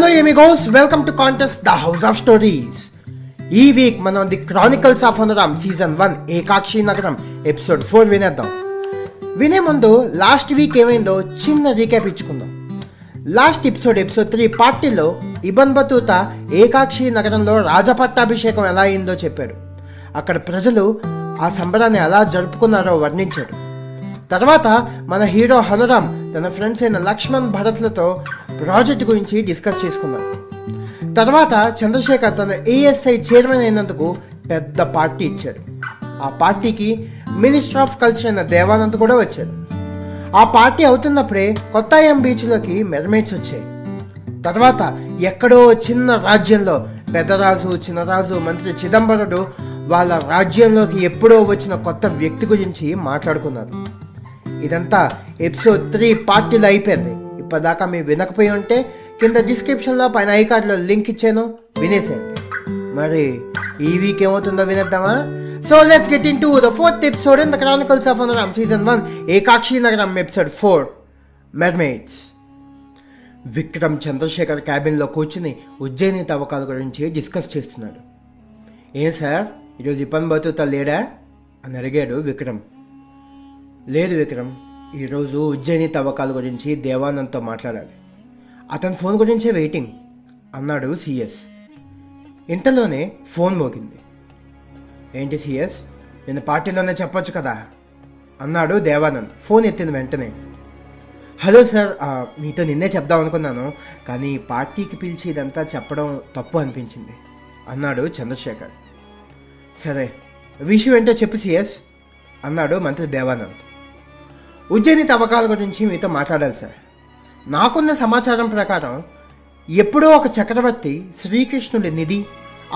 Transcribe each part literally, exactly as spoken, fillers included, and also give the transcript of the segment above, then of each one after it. Hello amigos, welcome to contest the house of stories. ఈ week మనం the chronicles of Hanuram season one Ekakshi నగరం episode four వినేద్దాం. వినే ముందు లాస్ట్ వీక్ ఏమైందో చిన్న రీక్యాప్ ఇచ్చుకుందాం. లాస్ట్ ఎపిసోడ్ ఎపిసోడ్ త్రీ పార్టీలో ఇబన్ బతూతా ఏకాక్షి నగరంలో రాజపట్టాభిషేకం ఎలా అయిందో చెప్పాడు. అక్కడ ప్రజలు ఆ సంబరాన్ని ఎలా జరుపుకున్నారో వర్ణించాడు. తర్వాత మన హీరో హనురామ్ తన ఫ్రెండ్స్ అయిన లక్ష్మణ్, భరత్లతో ప్రాజెక్ట్ గురించి డిస్కస్ చేసుకున్నాడు. తర్వాత చంద్రశేఖర్ తన ఏఎస్ఐ చైర్మన్ అయినందుకు పెద్ద పార్టీ ఇచ్చాడు. ఆ పార్టీకి మినిస్టర్ ఆఫ్ కల్చర్ అయిన దేవానంద్ కూడా వచ్చాడు. ఆ పార్టీ అవుతున్నప్పుడే కొత్తాయం బీచ్లోకి మెర్మేడ్స్ వచ్చాయి. తర్వాత ఎక్కడో చిన్న రాజ్యంలో పెద్దరాజు, చిన్నరాజు, మంత్రి చిదంబరుడు వాళ్ళ రాజ్యంలోకి ఎప్పుడో వచ్చిన కొత్త వ్యక్తి గురించి మాట్లాడుకున్నారు. ఇదంతా ఎపిసోడ్ త్రీ పార్టీలో అయిపోయింది. ఇప్పటిదాకా మీరు వినకపోయి ఉంటే కింద డిస్క్రిప్షన్లో, పైన ఐ కార్డ్లో లింక్ ఇచ్చాను, వినేసేయండి. మరి ఈ వీక్ ఏమవుతుందో వినేద్దామా? So let's get into the fourth episode in the chronicles of Hanuram season one Ekakshi నగరం episode four mermaids. Vikram Chandrasekhar క్యాబిన్లో కూర్చుని ఉజ్జయిని తవ్వకాల గురించి డిస్కస్ చేస్తున్నాడు. ఏం సార్, ఈరోజు ఇబ్బంది బతుకుతా లేడా అని అడిగాడు విక్రమ్. లేదు విక్రమ్, ఈరోజు ఉజ్జయిని తవ్వకాల గురించి దేవానంద్తో మాట్లాడాలి, అతని ఫోన్ గురించే వెయిటింగ్ అన్నాడు సిఎస్. ఇంతలోనే ఫోన్ మోగింది. ఏంటి సిఎస్, నేను పార్టీలోనే చెప్పొచ్చు కదా అన్నాడు దేవానంద్ ఫోన్ ఎత్తిన వెంటనే. హలో సార్, మీతో నిన్నే చెప్దాం అనుకున్నాను, కానీ పార్టీకి పిలిచి ఇదంతా చెప్పడం తప్పు అనిపించింది అన్నాడు చంద్రశేఖర్. సరే, విషయం ఏంటో చెప్పు సిఎస్ అన్నాడు మంత్రి దేవానంద్. ఉజ్జయిని తవ్వకాల గురించి మీతో మాట్లాడాలి సార్. నాకున్న సమాచారం ప్రకారం ఎప్పుడో ఒక చక్రవర్తి శ్రీకృష్ణుడి నిధి,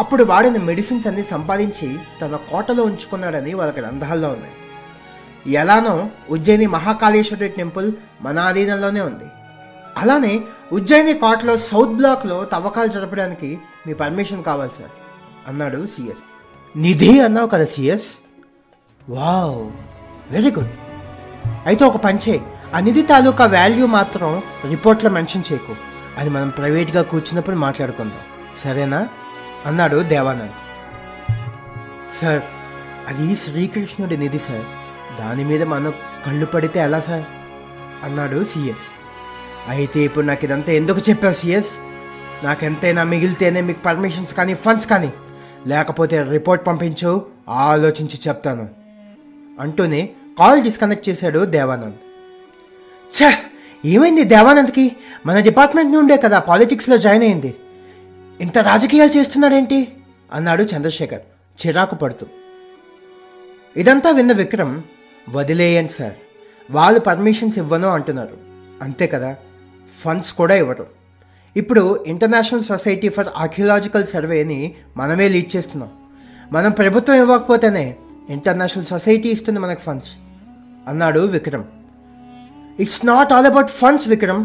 అప్పుడు వాడిన మెడిసిన్స్ అన్ని సంపాదించి తన కోటలో ఉంచుకున్నాడని వాళ్ళ గ్రంథాల్లో ఉన్నాయి. ఎలానో ఉజ్జయిని మహాకాళేశ్వరి టెంపుల్ మన ఆధీనంలోనే ఉంది. అలానే ఉజ్జయిని కోటలో సౌత్ బ్లాక్లో తవ్వకాలు జరపడానికి మీ పర్మిషన్ కావాలి సార్ అన్నాడు సిఎస్. నిధి అన్నావు కదా సిఎస్, వావ్, వెరీ గుడ్. అయితే ఒక పంచే, ఆ నిధి తాలూకా వాల్యూ మాత్రం రిపోర్ట్లో మెన్షన్ చేయకు, అది మనం ప్రైవేట్గా కూర్చున్నప్పుడు మాట్లాడుకుందాం, సరేనా అన్నాడు దేవానంద్. సార్, అది శ్రీకృష్ణుడి నిధి సార్, దాని మీద మనం కళ్ళు పడితే ఎలా సార్ అన్నాడు సిఎస్. అయితే ఇప్పుడు నాకు ఇదంతా ఎందుకు చెప్పావు సిఎస్? నాకెంతైనా మిగిలితేనే మీకు పర్మిషన్స్ కానీ ఫండ్స్ కానీ, లేకపోతే రిపోర్ట్ పంపించు, ఆలోచించి చెప్తాను అంటూనే కాల్ డిస్కనెక్ట్ చేశాడు దేవానంద్. ఛ, ఏమైంది దేవానంద్కి? మన డిపార్ట్మెంట్ నుండే కదా పాలిటిక్స్లో జాయిన్ అయింది, ఇంత రాజకీయాలు చేస్తున్నాడేంటి అన్నాడు చంద్రశేఖర్ చిరాకు పడుతూ. ఇదంతా విన్న విక్రమ్, వదిలేయండి సార్, వాళ్ళు పర్మిషన్స్ ఇవ్వను అంటున్నారు, అంతే కదా, ఫండ్స్ కూడా ఇవ్వరు. ఇప్పుడు ఇంటర్నేషనల్ సొసైటీ ఫర్ ఆర్కియలాజికల్ సర్వేని మనమే లీడ్ చేస్తున్నాం. మనం ప్రభుత్వం ఇవ్వకపోతేనే ఇంటర్నేషనల్ సొసైటీ ఇస్తుంది మనకు ఫండ్స్ అన్నాడు Vikram. It's not all about funds Vikram,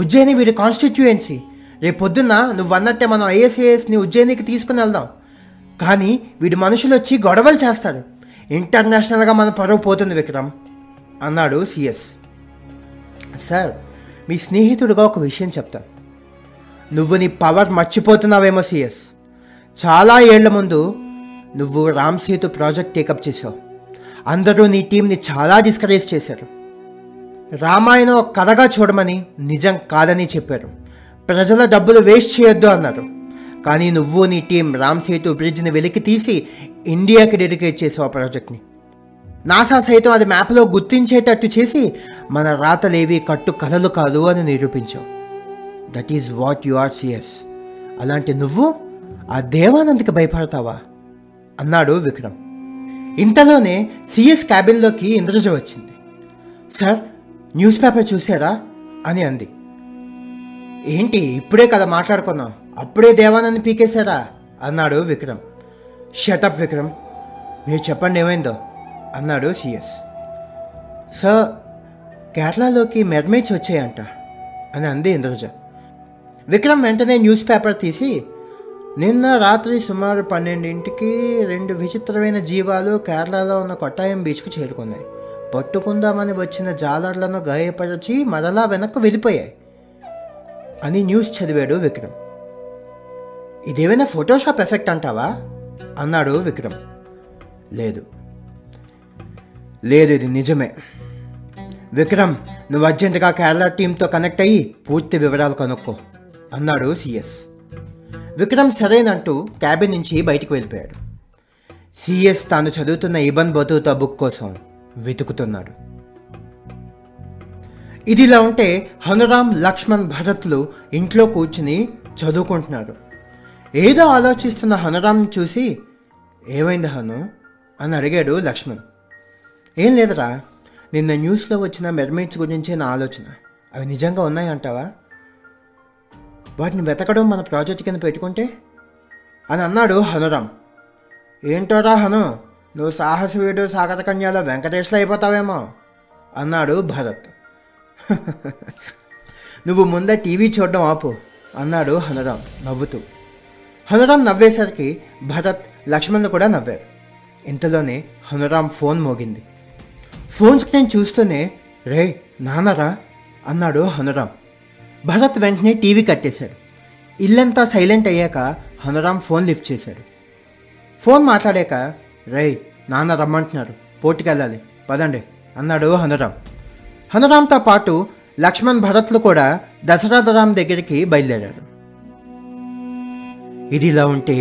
Ujjaini వీడి కాన్స్టిట్యుయెన్సీ. రేపు పొద్దున్న నువ్వు అన్నట్టే మనం ఐఎస్ఐఎస్ని ఉజ్జయినికి తీసుకుని వెళ్దాం, కానీ వీడి మనుషులు వచ్చి గొడవలు చేస్తారు, ఇంటర్నేషనల్గా మన పరువు పోతుంది విక్రమ్ అన్నాడు సిఎస్. సార్, మీ స్నేహితుడిగా ఒక విషయం చెప్తాను, నువ్వు నీ పవర్ మర్చిపోతున్నావేమో సిఎస్. చాలా ఏళ్ల ముందు నువ్వు రామ్ సేతు ప్రాజెక్ట్ టేకప్ చేసావు, అందరూ నీ టీంని చాలా డిస్కరేజ్ చేశారు. రామాయణం ఒక కథగా చూడమని, నిజం కాదని చెప్పారు. ప్రజల డబ్బులు వేస్ట్ చేయొద్దు అన్నారు. కానీ నువ్వు నీ టీం రామ్ సేతు బ్రిడ్జ్ని వెలికి తీసి ఇండియాకి డెడికేట్ చేసావు ఆ ప్రాజెక్ట్ని. నాసా సైతం అది మ్యాప్లో గుర్తించేటట్టు చేసి మన రాతలేవి కట్టు కథలు కాదు అని నిరూపించావు. That is what you are CS. అలాంటి నువ్వు ఆ దేవానంద్కి భయపడతావా అన్నాడు విక్రమ్. ఇంతలోనే సిఎస్ క్యాబిన్లోకి ఇంద్రజ వచ్చింది. సార్, న్యూస్ పేపర్ చూసారా అని అంది. ఏంటి, ఇప్పుడే కదా మాట్లాడుకున్నాం, అప్పుడే దేవానంద్ని పీకేశారా అన్నాడు విక్రమ్. షటప్ విక్రమ్, మీరు చెప్పండి ఏమైందో అన్నాడు సిఎస్. సార్, కేరళలోకి మెర్మేడ్స్ వచ్చాయంట అని అంది ఇంద్రజ. విక్రమ్ వెంటనే న్యూస్ పేపర్ తీసి, నిన్న రాత్రి సుమారు పన్నెండింటికి రెండు విచిత్రమైన జీవాలు కేరళలో ఉన్న కొట్టాయం బీచ్కు చేరుకున్నాయి. పట్టుకుందామని వచ్చిన జాలర్లను గాయపరిచి మరలా వెనక్కు వెళ్ళిపోయాయి. అని న్యూస్ చదివాడు విక్రమ్. ఇదేమైనా ఫోటోషాప్ ఎఫెక్ట్ అంటావా అన్నాడు విక్రమ్. లేదు లేదు ఇది నిజమే. విక్రమ్, నువ్వు అర్జెంటుగా కేరళ టీంతో కనెక్ట్ అయ్యి పూర్తి వివరాలు కనుక్కో అన్నాడు సిఎస్. విక్రమ్ సరేనంటూ క్యాబిన్ నుంచి బయటికి వెళ్ళిపోయాడు. సిఎస్ తాను చదువుతున్న ఇబన్ బతుతా బుక్ కోసం వెతుకుతున్నాడు. ఇదిలా ఉంటే హనురాం, లక్ష్మణ్, భరత్లు ఇంట్లో కూర్చుని చదువుకుంటున్నారు. ఏదో ఆలోచిస్తున్న హనురాంని చూసి ఏమైంది హను అని అడిగాడు లక్ష్మణ్. ఏం లేదురా, నిన్న న్యూస్లో వచ్చిన మెర్మైడ్స్ గురించి నా ఆలోచన. అవి నిజంగా ఉన్నాయంటావా? వాటిని వెతకడం మన ప్రాజెక్ట్ కింద పెట్టుకుంటే అని అన్నాడు హనురాం. ఏంటోరా హను, నువ్వు సాహసవీడు సాగర కన్యాలో వెంకటేష్లో అయిపోతావేమో అన్నాడు భరత్. నువ్వు ముందే టీవీ చూడడం ఆపు అన్నాడు హనురాం నవ్వుతూ. హనురాం నవ్వేసరికి భరత్, లక్ష్మణ్లు కూడా నవ్వారు. ఇంతలోనే హనురాం ఫోన్ మోగింది. ఫోన్ స్క్రీన్ చూస్తూనే రే నాన్నరా అన్నాడు హనురాం. భరత్ వెంటనే టీవీ కట్టేశాడు. ఇల్లంతా సైలెంట్ అయ్యాక హనురాం ఫోన్ లిఫ్ట్ చేశాడు. ఫోన్ మాట్లాడాక రే నాన్న రమ్మంటున్నారు, పోటీకెళ్ళాలి పదండి అన్నాడు హనురాం. హనురాంతో పాటు లక్ష్మణ్, భరత్లు కూడా దశరథరామ్ దగ్గరికి బయలుదేరాడు. ఇదిలా ఉంటే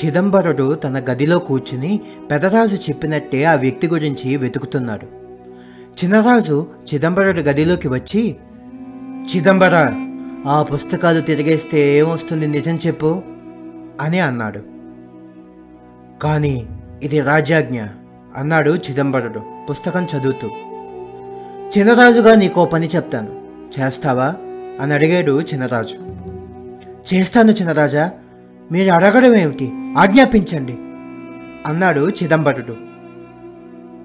చిదంబరుడు తన గదిలో కూర్చుని పెదరాజు చెప్పినట్టే ఆ వ్యక్తి గురించి వెతుకుతున్నాడు. చిన్నరాజు చిదంబరుడు గదిలోకి వచ్చి, చిదంబర, ఆ పుస్తకాలు తిరిగేస్తే ఏమొస్తుంది నిజం చెప్పు అని అన్నాడు. కానీ ఇది రాజాజ్ఞ అన్నాడు చిదంబరుడు పుస్తకం చదువుతూ. చిన్నరాజుగా నీకో పని చెప్తాను, చేస్తావా అని అడిగాడు చిన్నరాజు. చేస్తాను చిన్నరాజా, మీరు అడగడం ఏమిటి, ఆజ్ఞాపించండి అన్నాడు చిదంబరుడు.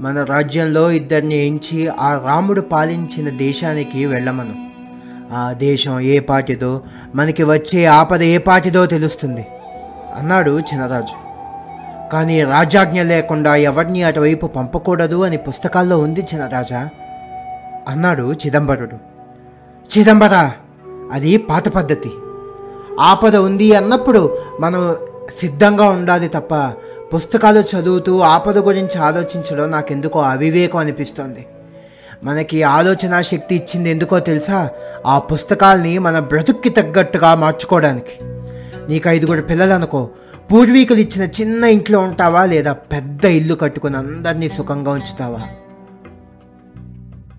మన రాజ్యంలో ఇద్దరిని ఎంచి ఆ రాముడు పాలించిన దేశానికి వెళ్ళమను. ఆ దేశం ఏ పాటిదో, మనకి వచ్చే ఆపద ఏ పాటిదో తెలుస్తుంది అన్నాడు చిన్నరాజు. కానీ రాజాజ్ఞ లేకుండా ఎవరిని అటువైపు పంపకూడదు అని పుస్తకాల్లో ఉంది చిన్నరాజా అన్నాడు చిదంబరుడు. చిదంబరా, అది పాత పద్ధతి. ఆపద ఉంది అన్నప్పుడు మనం సిద్ధంగా ఉండాలి తప్ప పుస్తకాలు చదువుతూ ఆపద గురించి ఆలోచించడం నాకెందుకో అవివేకం అనిపిస్తోంది. మనకి ఆలోచన శక్తి ఇచ్చింది ఎందుకో తెలుసా? ఆ పుస్తకాల్ని మన బ్రతుక్కి తగ్గట్టుగా మార్చుకోవడానికి. నీకు ఐదుగురు పిల్లలు అనుకో, పూర్వీకులు ఇచ్చిన చిన్న ఇంట్లో ఉంటావా లేదా పెద్ద ఇల్లు కట్టుకుని అందరినీ సుఖంగా ఉంచుతావా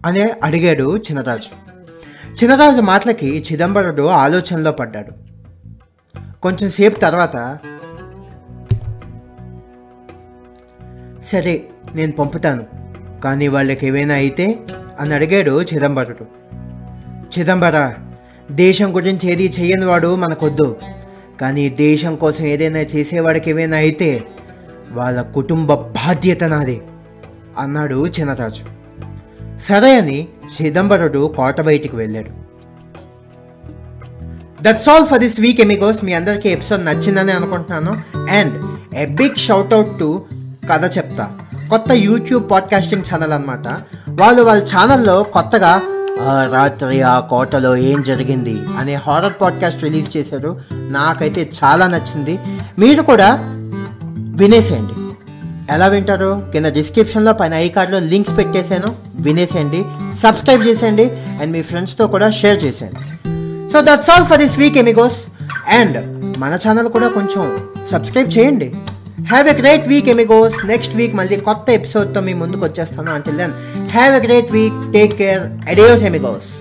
అనే అడిగాడు చిన్నరాజు. చిన్నరాజు మాటలకి చిదంబరుడు ఆలోచనలో పడ్డాడు. కొంచెం సేపు తర్వాత సరే నేను పంపుతాను, కానీ వాళ్ళకి ఏమైనా అయితే అని అడిగాడు చిదంబరుడు. చిదంబర, దేశం గురించి ఏది చేయని వాడు మనకొద్దు, కానీ దేశం కోసం ఏదైనా చేసేవాడికి ఏమైనా అయితే వాళ్ళ కుటుంబ బాధ్యత నాది అన్నాడు చిన్నరాజు. సరే అని చిదంబరుడు కోట బయటికి వెళ్ళాడు. That's all for this week amigos. మీ అందరికీ ఎపిసోడ్ నచ్చిందని అనుకుంటున్నాను. And a big shoutout to Katha Cheptha, కొత్త యూట్యూబ్ పాడ్కాస్టింగ్ ఛానల్ అనమాట. వాళ్ళు వాళ్ళ ఛానల్లో కొత్తగా ఆ రాత్రి ఆ కోటలో ఏం జరిగింది అనే హారర్ పాడ్కాస్ట్ రిలీజ్ చేశారు. నాకైతే చాలా నచ్చింది, మీరు కూడా వినేసేయండి. ఎలా వింటారు? కింద డిస్క్రిప్షన్లో పైన ఐ కార్డ్లో లింక్స్ పెట్టేశాను, వినేసేయండి, సబ్స్క్రైబ్ చేసేయండి, అండ్ మీ ఫ్రెండ్స్తో కూడా షేర్ చేసేయండి. So that's all for this week amigos. And మన ఛానల్ కూడా కొంచెం సబ్స్క్రైబ్ చేయండి. Have a great week amigos. Next week మళ్ళీ కొత్త ఎపిసోడ్తో మీ ముందుకు వచ్చేస్తాను. Until then have a great week, take care, adios amigos.